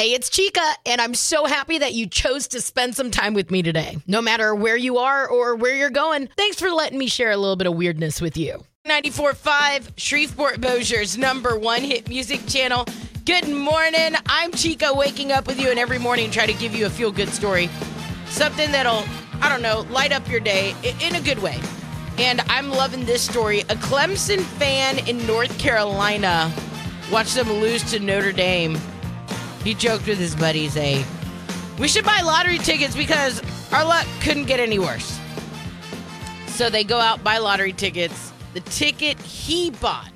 Hey, it's Chica, and I'm so happy that you chose to spend some time with me today. No matter where you are or where you're going, thanks for letting me share a little bit of weirdness with you. 94.5, Shreveport Bossier's number one hit music channel. Good morning. I'm Chica, waking up with you, and every morning try to give you a feel-good story. Something that'll, I don't know, light up your day in a good way. And I'm loving this story. A Clemson fan in North Carolina watched them lose to Notre Dame. He joked with his buddies, hey, we should buy lottery tickets because our luck couldn't get any worse. So they go out, buy lottery tickets. The ticket he bought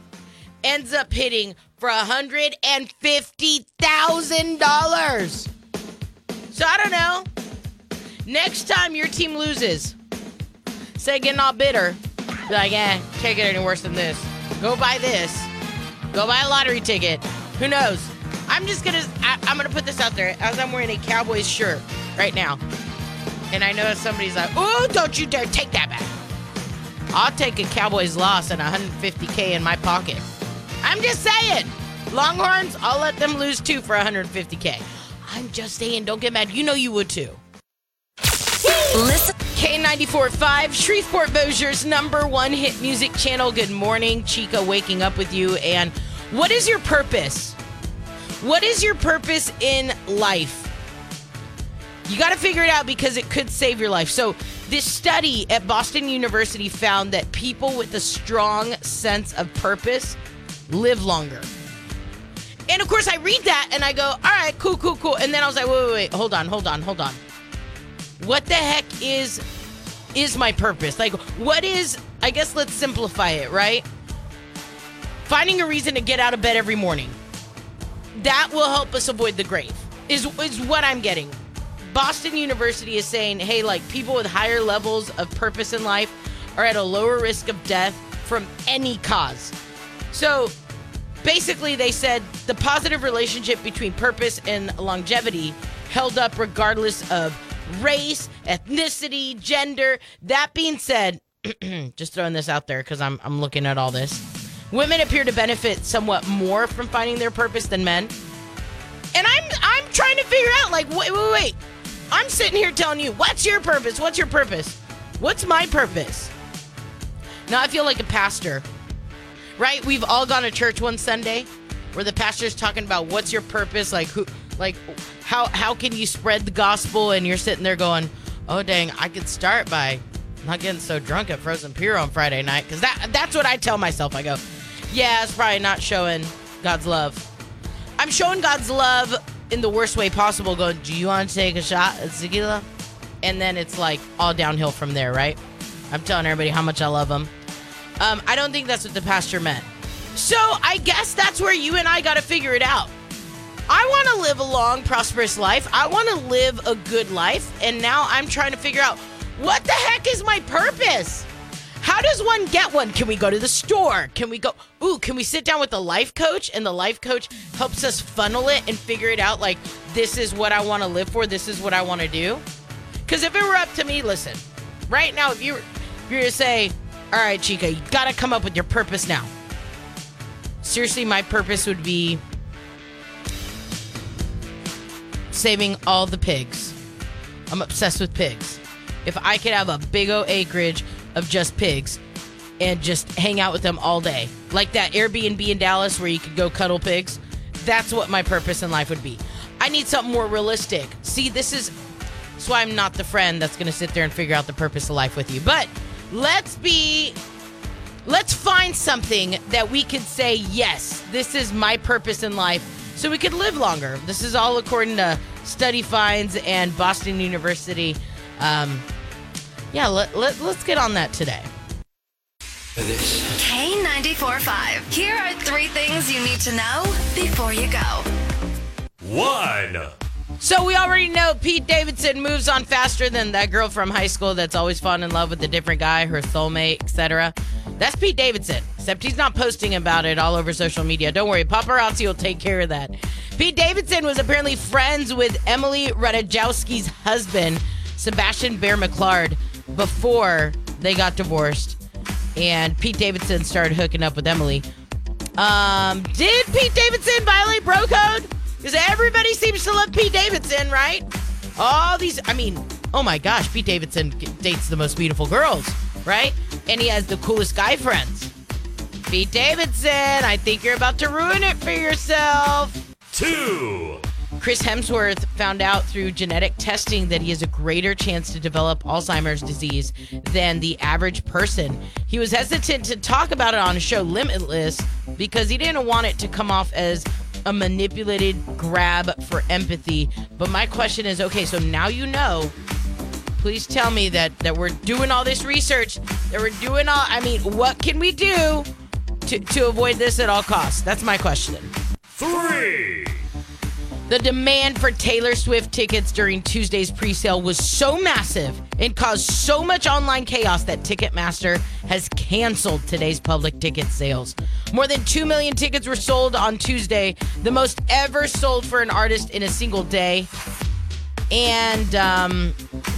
ends up hitting for $150,000. So I don't know. Next time your team loses, say getting all bitter, be like, can't get any worse than this. Go buy this. Go buy a lottery ticket. Who knows? I'm just going to, I'm going to put this out there as I'm wearing a Cowboys shirt right now. And I know somebody's like, oh, don't you dare take that back. I'll take a Cowboys loss and $150K in my pocket. I'm just saying. Longhorns, I'll let them lose too for $150K. I'm just saying, don't get mad. You know you would too. Listen. K94.5, Shreveport Bossier's number one hit music channel. Good morning, Chica, waking up with you. And what is your purpose? What is your purpose in life? You got to figure it out because it could save your life. So this study at Boston University found that people with a strong sense of purpose live longer. And of course, I read that and I go, all right, cool. And then I was like, wait, hold on. What the heck is my purpose? Like, what is, I guess let's simplify it, right? Finding a reason to get out of bed every morning. That will help us avoid the grave, is what I'm getting. Boston University is saying, hey, like, people with higher levels of purpose in life are at a lower risk of death from any cause. So basically they said the positive relationship between purpose and longevity held up regardless of race, ethnicity, gender. That being said, just throwing this out there because I'm looking at all this. Women appear to benefit somewhat more from finding their purpose than men. And I'm trying to figure out, like, wait. I'm sitting here telling you, what's your purpose? What's your purpose? What's my purpose? Now I feel like a pastor, right? We've all gone to church one Sunday where the pastor's talking about what's your purpose, like who, like how can you spread the gospel, and you're sitting there going, oh dang, I could start by not getting so drunk at Frozen Pier on Friday night, because that's what I tell myself. I go, yeah, it's probably not showing God's love. I'm showing God's love in the worst way possible, going, do you want to take a shot at tequila? And then it's like all downhill from there, right? I'm telling everybody how much I love them. I don't think that's what the pastor meant. So I guess that's where you and I got to figure it out. I want to live a long, prosperous life. I want to live a good life. And now I'm trying to figure out, what the heck is my purpose? How does one get one? Can we go to the store? Can we go, can we sit down with a life coach? And the life coach helps us funnel it and figure it out. Like, this is what I want to live for. This is what I want to do. Because if it were up to me, listen, right now, if you were to say, all right, Chica, you got to come up with your purpose now. Seriously, my purpose would be saving all the pigs. I'm obsessed with pigs. If I could have a big old acreage of just pigs and just hang out with them all day, like that Airbnb in Dallas where you could go cuddle pigs, that's what my purpose in life would be. I need something more realistic. See, that's why I'm not the friend that's going to sit there and figure out the purpose of life with you. But let's find something that we could say, yes, this is my purpose in life, so we could live longer. This is all according to study finds and Boston University. Let's get on that today. K94.5. Here are three things you need to know before you go. 1. So we already know Pete Davidson moves on faster than that girl from high school that's always fallen in love with a different guy, her soulmate, etc. That's Pete Davidson, except he's not posting about it all over social media. Don't worry, paparazzi will take care of that. Pete Davidson was apparently friends with Emily Ratajkowski's husband, Sebastian Bear McLeod, before they got divorced, and Pete Davidson started hooking up with Emily. Did Pete Davidson violate bro code? Because everybody seems to love right? All these, I mean, oh my gosh, Pete Davidson dates the most beautiful girls, right? And he has the coolest guy friends. Pete Davidson, I think you're about to ruin it for yourself. Two. Chris Hemsworth found out through genetic testing that he has a greater chance to develop Alzheimer's disease than the average person. He was hesitant to talk about it on the show Limitless because he didn't want it to come off as a manipulated grab for empathy. But my question is, okay, so now you know. Please tell me that we're doing all this research, that we're doing all, I mean, what can we do to avoid this at all costs? That's my question. Three. The demand for Taylor Swift tickets during Tuesday's presale was so massive and caused so much online chaos that Ticketmaster has canceled today's public ticket sales. More than 2 million tickets were sold on Tuesday, the most ever sold for an artist in a single day. And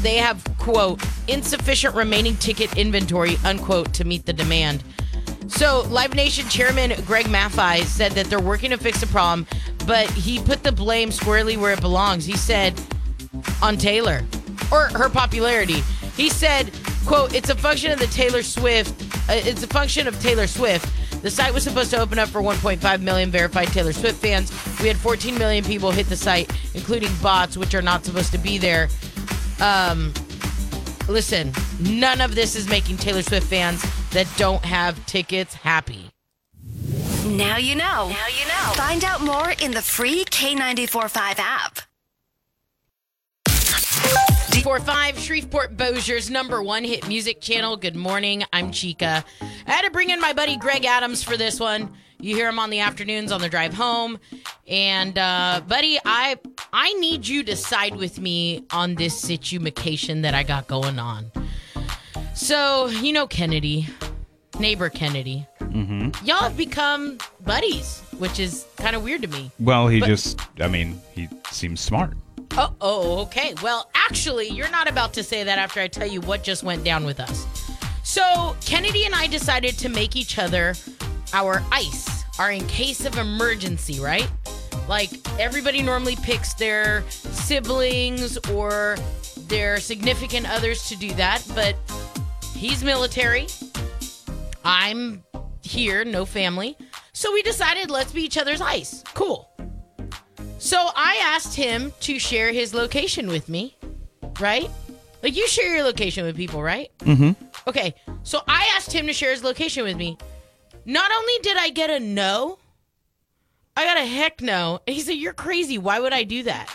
they have, quote, insufficient remaining ticket inventory, unquote, to meet the demand. So Live Nation chairman Greg Maffei said that they're working to fix the problem, but he put the blame squarely where it belongs. He said, on Taylor, or her popularity. He said, quote, it's a function of Taylor Swift. The site was supposed to open up for 1.5 million verified Taylor Swift fans. We had 14 million people hit the site, including bots, which are not supposed to be there. Listen, none of this is making Taylor Swift fans that don't have tickets happy. Now you know. Now you know. Find out more in the free K94.5 app. 45 Shreveport Bossier's number one hit music channel. Good morning. I'm Chica. I had to bring in my buddy Greg Adams for this one. You hear him on the afternoons on the drive home. And buddy, I need you to side with me on this situation that I got going on. So, you know Kennedy, neighbor Kennedy. Mm-hmm. Y'all have become buddies, which is kind of weird to me. Well, he seems smart. Oh, okay. Well, actually, you're not about to say that after I tell you what just went down with us. So Kennedy and I decided to make each other our ICE, our in case of emergency, right? Like everybody normally picks their siblings or their significant others to do that, but he's military. I'm here, no family. So we decided let's be each other's ICE. Cool. So I asked him to share his location with me, right? Like, you share your location with people, right? Mm-hmm. Okay, so I asked him to share his location with me. Not only did I get a no, I got a heck no. And he said, you're crazy. Why would I do that?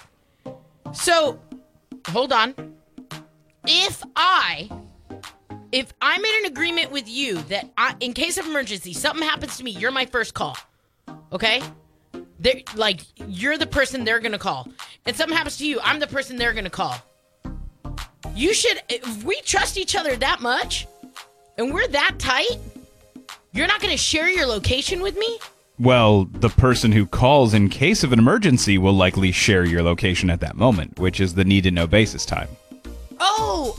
So, hold on. If I'm in an agreement with you that in case of emergency, something happens to me, you're my first call, okay? You're the person they're going to call. And something happens to you, I'm the person they're going to call. You should, if we trust each other that much, and we're that tight, you're not going to share your location with me? Well, the person who calls in case of an emergency will likely share your location at that moment, which is the need to know basis time. Oh,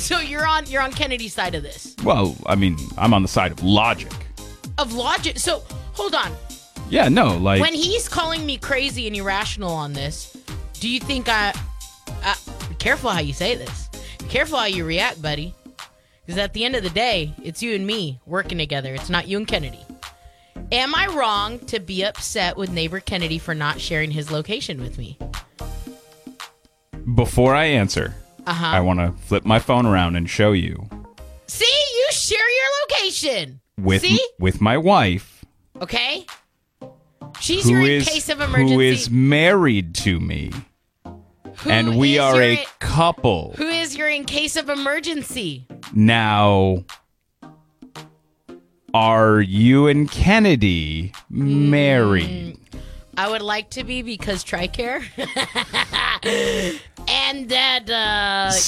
so you're on Kennedy's side of this. Well, I mean, I'm on the side of logic. Of logic? So, hold on. Yeah, no, like, when he's calling me crazy and irrational on this, do you think I careful how you say this. Careful how you react, buddy. Because at the end of the day, it's you and me working together. It's not you and Kennedy. Am I wrong to be upset with neighbor Kennedy for not sharing his location with me? Before I answer, I want to flip my phone around and show you. See? You share your location. With my wife. Okay. She's your in case of emergency. Who is married to me. And we are a couple. Who is your in case of emergency? Now, are you and Kennedy married? I would like to be because Tricare. And that,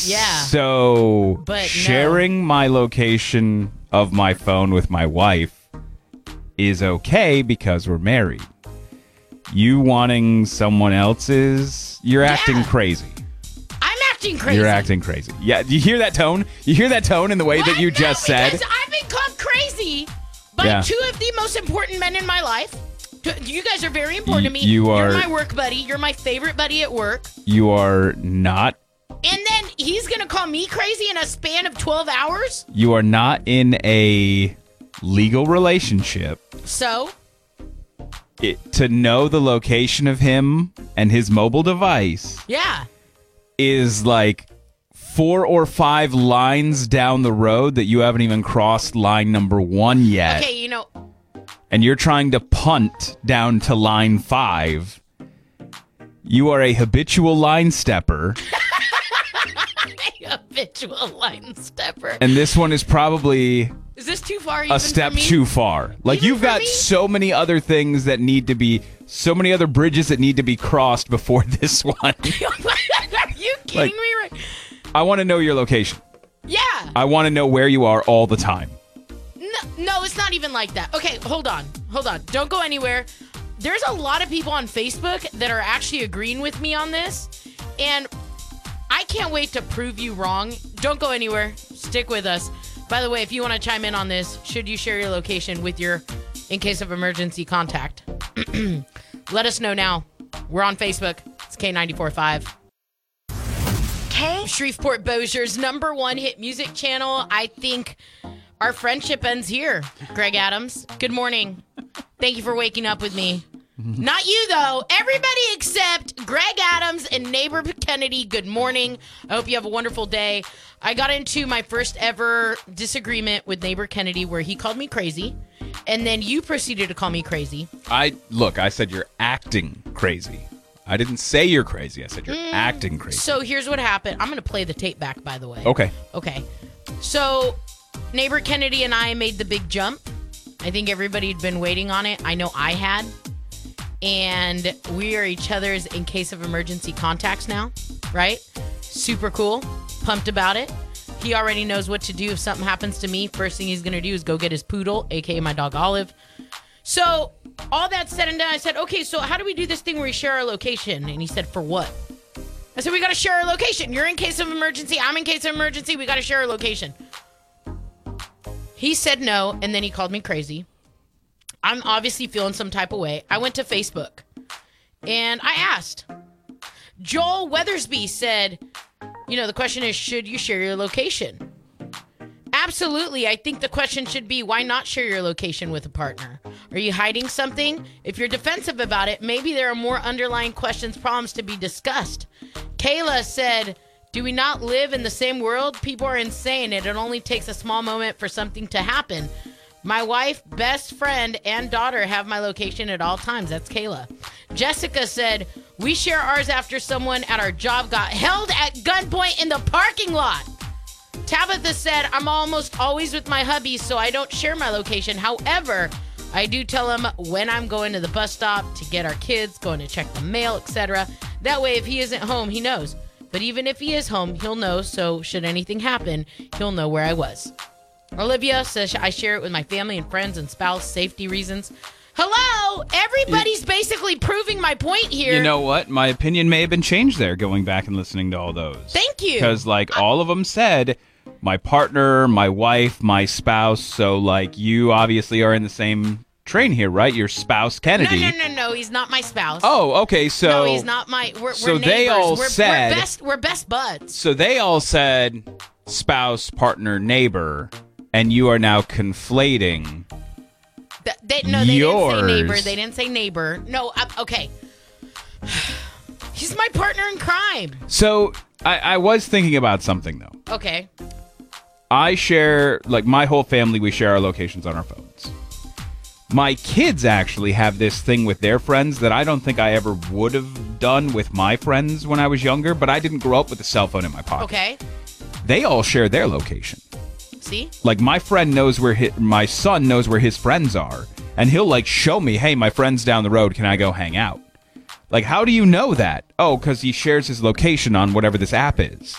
yeah. So, but sharing my location of my phone with my wife is okay because we're married. You wanting someone else's, acting crazy. I'm acting crazy. You're acting crazy. Yeah, do you hear that tone? You hear that tone in the way that you just said? I've been called crazy by two of the most important men in my life. You guys are very important to me. You're my work buddy. You're my favorite buddy at work. You are not. And then he's going to call me crazy in a span of 12 hours? You are not in a legal relationship. So? To know the location of him and his mobile device. Yeah. Is like 4 or 5 lines down the road that you haven't even crossed line number 1 yet. Okay, you know. And you're trying to punt down to line 5. You are a habitual line stepper. Habitual line stepper. And this one is probably... Is this too far even a step for me? Too far. Like, even you've got so many other things that need to be... So many other bridges that need to be crossed before this one. Are you kidding me? Right? I want to know your location. Yeah. I want to know where you are all the time. No, it's not even like that. Okay, hold on. Don't go anywhere. There's a lot of people on Facebook that are actually agreeing with me on this. And... I can't wait to prove you wrong. Don't go anywhere. Stick with us. By the way, if you want to chime in on this, should you share your location with your in case of emergency contact? Let us know now. We're on Facebook. It's K94.5. Shreveport Bossier's number one hit music channel. I think our friendship ends here. Greg Adams, good morning. Thank you for waking up with me. Not you, though. Everybody except Greg Adams and neighbor Kennedy, good morning. I hope you have a wonderful day. I got into my first ever disagreement with neighbor Kennedy where he called me crazy, and then you proceeded to call me crazy. I said you're acting crazy. I didn't say you're crazy. I said you're acting crazy. So here's what happened. I'm going to play the tape back, by the way. Okay. So neighbor Kennedy and I made the big jump. I think everybody had been waiting on it. I know I had. And we are each other's in case of emergency contacts now, right? Super cool. Pumped about it. He already knows what to do if something happens to me. First thing he's going to do is go get his poodle, a.k.a. my dog Olive. So all that said and done, I said, okay, so how do we do this thing where we share our location? And he said, for what? I said, we got to share our location. You're in case of emergency. I'm in case of emergency. We got to share our location. He said no, and then he called me crazy. I'm obviously feeling some type of way. I went to Facebook, and I asked. Joel Weathersby said, the question is, should you share your location? Absolutely. I think the question should be, why not share your location with a partner? Are you hiding something? If you're defensive about it, maybe there are more underlying questions, problems to be discussed. Kayla said, do we not live in the same world? People are insane, and it only takes a small moment for something to happen. My wife, best friend, and daughter have my location at all times. That's Kayla. Jessica said, we share ours after someone at our job got held at gunpoint in the parking lot. Tabitha said, I'm almost always with my hubby, so I don't share my location. However, I do tell him when I'm going to the bus stop to get our kids, going to check the mail, etc. That way, if he isn't home, he knows. But even if he is home, he'll know. So should anything happen, he'll know where I was. Olivia says, I share it with my family and friends and spouse, safety reasons. Hello? Everybody's basically proving my point here. You know what? My opinion may have been changed there going back and listening to all those. Thank you. Because, all of them said, my partner, my wife, my spouse. So, you obviously are in the same train here, right? Your spouse, Kennedy. No. He's not my spouse. Oh, okay. So, no, he's not my... We're so neighbors. They all said... We're best buds. So, they all said spouse, partner, neighbor... And you are now conflating yours. They didn't say neighbor. They didn't say neighbor. No, okay. He's my partner in crime. So I was thinking about something, though. Okay. I share, my whole family, we share our locations on our phones. My kids actually have this thing with their friends that I don't think I ever would have done with my friends when I was younger, but I didn't grow up with a cell phone in my pocket. Okay. They all share their location. See? My friend knows where my son knows where his friends are, and he'll show me, hey, my friend's down the road, can I go hang out? How do you know that? Oh, because he shares his location on whatever this app is.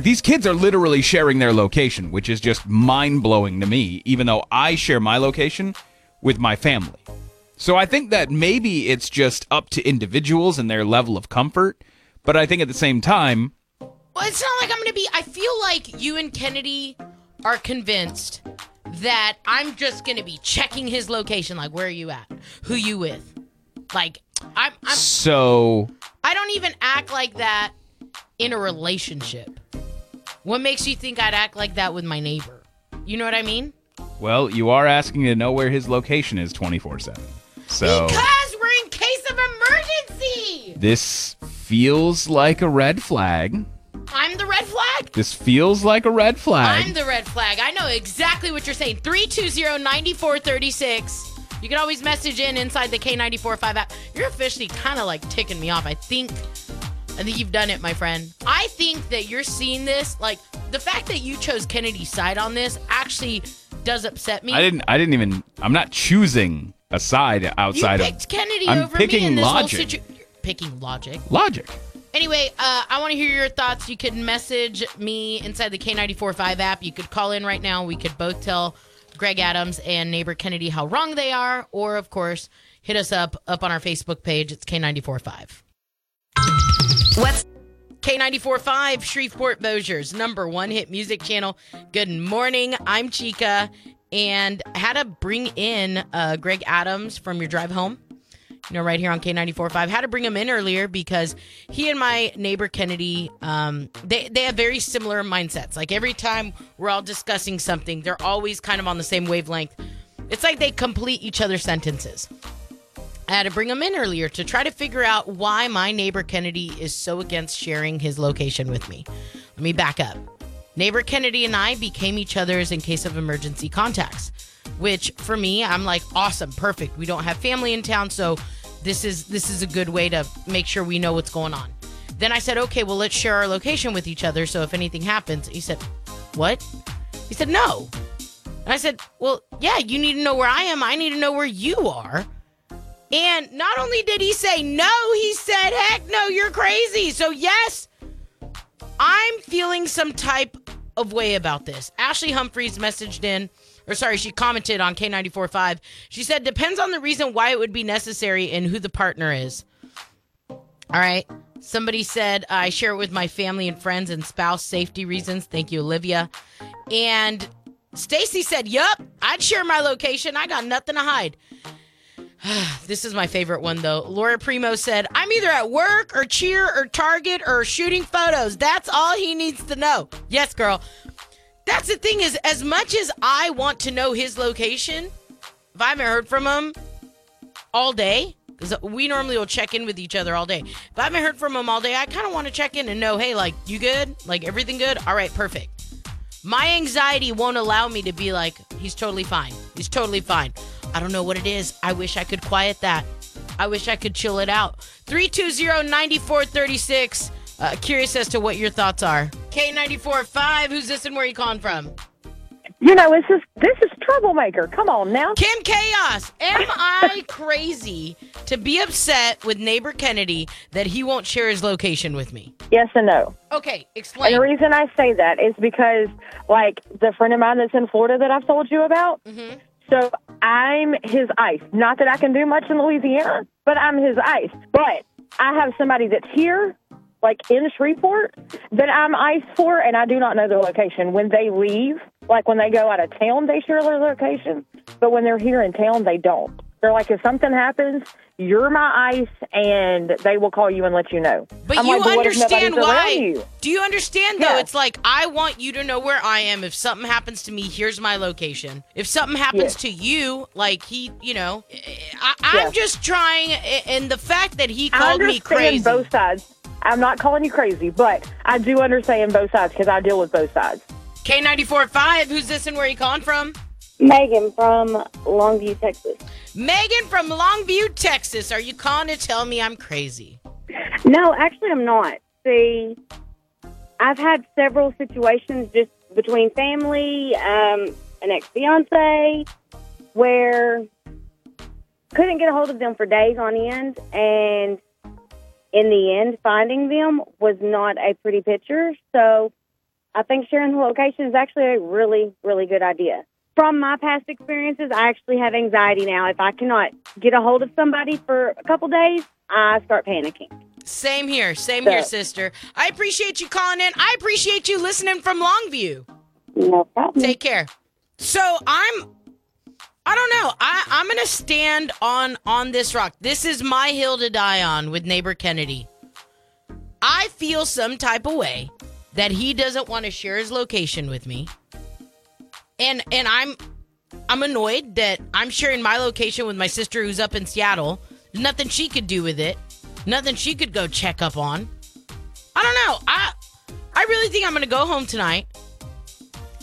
These kids are literally sharing their location, which is just mind-blowing to me, even though I share my location with my family. So I think that maybe it's just up to individuals and their level of comfort, but I think at the same time... Well, it's not like I'm going to be... I feel like you and Kennedy... are convinced that I'm just going to be checking his location, where are you at? Who you with? Like, I'm so I don't even act like that in a relationship. What makes you think I'd act like that with my neighbor? You know what I mean? Well, you are asking to know where his location is 24/7. So because we're in case of emergency. This feels like a red flag. I'm the red flag? This feels like a red flag. I'm the red flag. I know exactly what you're saying. 320-9436. You can always message in inside the K94.5 app. You're officially kind of like ticking me off. I think you've done it, my friend. I think that you're seeing this. Like, the fact that you chose Kennedy's side on this actually does upset me. I didn't even... I'm not choosing a side outside of... You picked Kennedy I'm over picking me in this logic. Whole situation. You're picking logic. Logic. Anyway, I want to hear your thoughts. You can message me inside the K94.5 app. You could call in right now. We could both tell Greg Adams and neighbor Kennedy how wrong they are. Or, of course, hit us up on our Facebook page. It's K94.5. What's K94.5, Shreveport Bossier's number one hit music channel. Good morning. I'm Chica. And I had to bring in Greg Adams from your drive home. You know, right here on K94.5. Had to bring him in earlier because he and my neighbor Kennedy, they have very similar mindsets. Like, every time we're all discussing something, they're always kind of on the same wavelength. It's like they complete each other's sentences. I had to bring him in earlier to try to figure out why my neighbor Kennedy is so against sharing his location with me. Let me back up. Neighbor Kennedy and I became each other's in case of emergency contacts, which for me, I'm like, awesome, perfect. We don't have family in town, so this is a good way to make sure we know what's going on. Then I said, okay, well, let's share our location with each other, so if anything happens. He said, what? He said, no. And I said, well, yeah, you need to know where I am. I need to know where you are. And not only did he say no, he said, heck no, you're crazy. So yes, I'm feeling some type of way about this. Ashley Humphreys messaged in. Or sorry, she commented on K94.5. She said, depends on the reason why it would be necessary and who the partner is. All right. Somebody said, I share it with my family and friends and spouse safety reasons. Thank you, Olivia. And Stacy said, yup, I'd share my location. I got nothing to hide. This is my favorite one, though. Laura Primo said, I'm either at work or cheer or Target or shooting photos. That's all he needs to know. Yes, girl. That's the thing is, as much as I want to know his location, if I haven't heard from him all day, because we normally will check in with each other all day. If I haven't heard from him all day, I kind of want to check in and know, hey, like, you good? Like, everything good? All right, perfect. My anxiety won't allow me to be like, he's totally fine. He's totally fine. I don't know what it is. I wish I could quiet that. I wish I could chill it out. 320-9436. Curious as to what your thoughts are. K94.5, who's this and where are you calling from? You know, this is Troublemaker. Come on now. Kim Chaos, am I crazy to be upset with neighbor Kennedy that he won't share his location with me? Yes and no. Okay, explain. And the reason I say that is because, like, the friend of mine that's in Florida that I've told you about, mm-hmm. So I'm his ICE. Not that I can do much in Louisiana, but I'm his ICE. But I have somebody that's here, like in Shreveport, that I'm ICE for, and I do not know their location. When they leave, like when they go out of town, they share their location. But when they're here in town, they don't. They're like, if something happens, you're my ICE, and they will call you and let you know. But I'm you like, but understand why? You? Do you understand, though? Yeah. It's like, I want you to know where I am. If something happens to me, here's my location. If something happens to you, like he, you know, I'm just trying, and the fact that he called me crazy. Both sides. I'm not calling you crazy, but I do understand both sides because I deal with both sides. K94.5, who's this and where are you calling from? Megan from Longview, Texas. Megan from Longview, Texas. Are you calling to tell me I'm crazy? No, actually I'm not. See, I've had several situations just between family, an ex-fiance, where couldn't get a hold of them for days on end, and in the end, finding them was not a pretty picture. So I think sharing the location is actually a really, really good idea. From my past experiences, I actually have anxiety now. If I cannot get a hold of somebody for a couple days, I start panicking. Same here. Same here, sister. I appreciate you calling in. I appreciate you listening from Longview. No problem. Take care. So I'm I don't know. I'm going to stand on this rock. This is my hill to die on with neighbor Kennedy. I feel some type of way that he doesn't want to share his location with me. And I'm annoyed that I'm sharing my location with my sister who's up in Seattle. There's nothing she could do with it. Nothing she could go check up on. I don't know. I really think I'm going to go home tonight.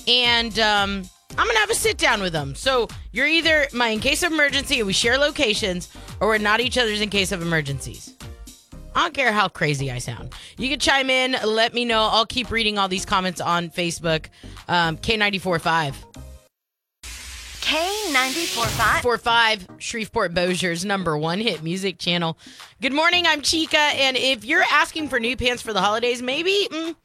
And I'm going to have a sit down with them. So you're either my in case of emergency and we share locations, or we're not each other's in case of emergencies. I don't care how crazy I sound. You can chime in. Let me know. I'll keep reading all these comments on Facebook. K94.5. K94.5. 45 Shreveport Bossier's number one hit music channel. Good morning. I'm Chica. And if you're asking for new pants for the holidays, maybe tell them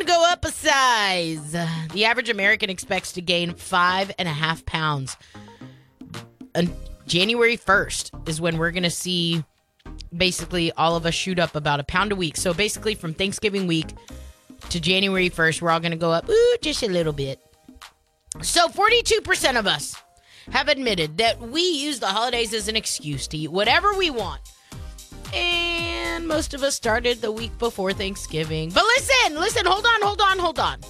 to go up a size. The average American expects to gain 5.5 pounds. January 1st is when we're going to see basically all of us shoot up about a pound a week. So basically from Thanksgiving week to January 1st, we're all going to go up just a little bit. So 42% of us have admitted that we use the holidays as an excuse to eat whatever we want. And most of us started the week before Thanksgiving. But listen, hold on.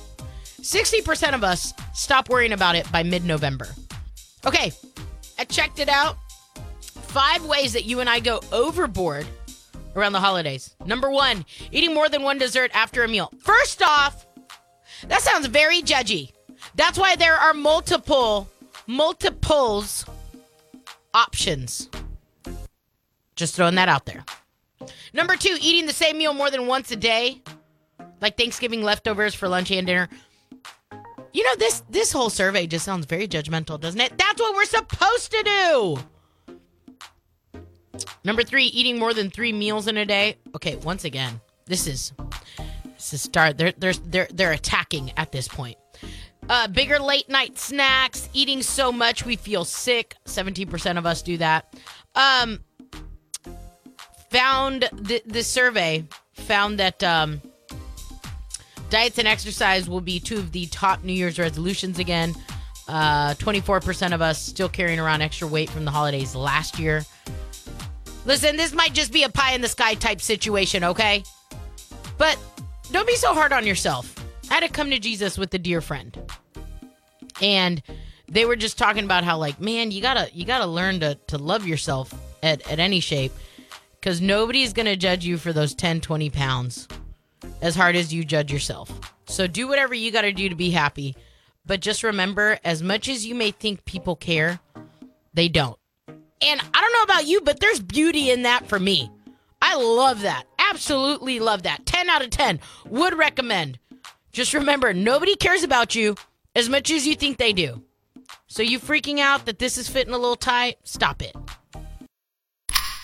60% of us stop worrying about it by mid-November. Okay, I checked it out. 5 ways that you and I go overboard around the holidays. Number 1, eating more than one dessert after a meal. First off, that sounds very judgy. That's why there are multiples options. Just throwing that out there. Number 2, eating the same meal more than once a day, like Thanksgiving leftovers for lunch and dinner. You know, this whole survey just sounds very judgmental, doesn't it? That's what we're supposed to do. Number 3, eating more than 3 meals in a day. Okay, once again, this is start. They're attacking at this point. Bigger late night snacks, eating so much we feel sick. 17% of us do that. This survey found that diets and exercise will be 2 of the top New Year's resolutions again. 24% of us still carrying around extra weight from the holidays last year. Listen, this might just be a pie in the sky type situation, okay? But don't be so hard on yourself. I had to come to Jesus with a dear friend. And they were just talking about how, like, man, you gotta learn to love yourself at any shape. Because nobody's going to judge you for those 10, 20 pounds as hard as you judge yourself. So do whatever you got to do to be happy. But just remember, as much as you may think people care, they don't. And I don't know about you, but there's beauty in that for me. I love that. Absolutely love that. 10 out of 10. Would recommend. Just remember, nobody cares about you as much as you think they do. So you freaking out that this is fitting a little tight? Stop it.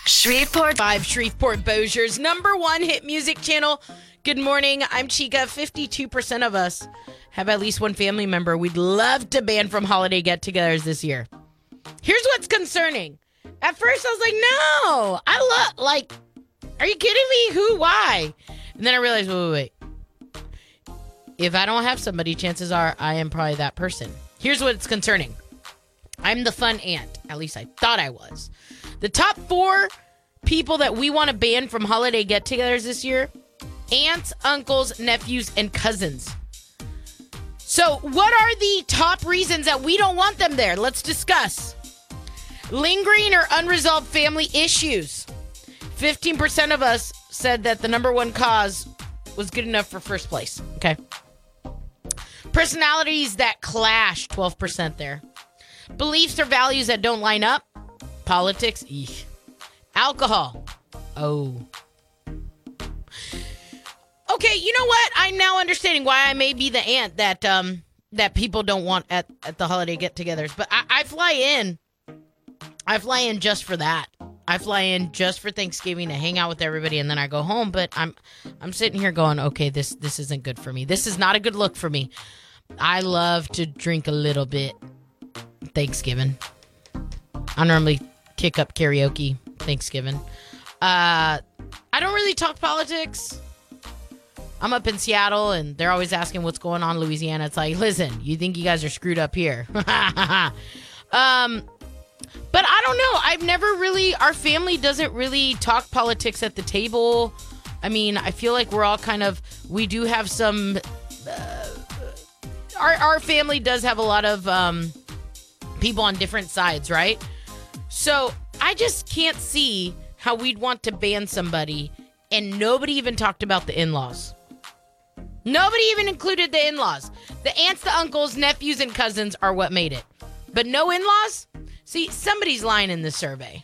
Shreveport 5, Shreveport Bossier's number one hit music channel. Good morning, I'm Chica. 52% of us have at least one family member we'd love to ban from holiday get-togethers this year. Here's what's concerning. At first, I was like, no, are you kidding me? Who? Why? And then I realized, wait. If I don't have somebody, chances are I am probably that person. Here's what's concerning. I'm the fun aunt. At least I thought I was. The top 4 people that we want to ban from holiday get-togethers this year: aunts, uncles, nephews, and cousins. So what are the top reasons that we don't want them there? Let's discuss. Lingering or unresolved family issues. 15% of us said that the number 1 cause was good enough for first place. Okay. Personalities that clash. 12% there. Beliefs or values that don't line up. Politics, eesh. Alcohol, oh. Okay, you know what? I'm now understanding why I may be the aunt that people don't want at the holiday get-togethers. But I fly in just for that. I fly in just for Thanksgiving to hang out with everybody, and then I go home. But I'm sitting here going, okay, this isn't good for me. This is not a good look for me. I love to drink a little bit Thanksgiving. I normally kick up karaoke Thanksgiving. I don't really talk politics. I'm up in Seattle, and they're always asking what's going on in Louisiana. It's like, listen, you think you guys are screwed up here. But I don't know. I've never really, our family doesn't really talk politics at the table. I mean, I feel like we're all kind of, we do have some, our family does have a lot of people on different sides, right? So I just can't see how we'd want to ban somebody and nobody even talked about the in-laws. Nobody even included the in-laws. The aunts, the uncles, nephews, and cousins are what made it. But no in-laws? See, somebody's lying in this survey.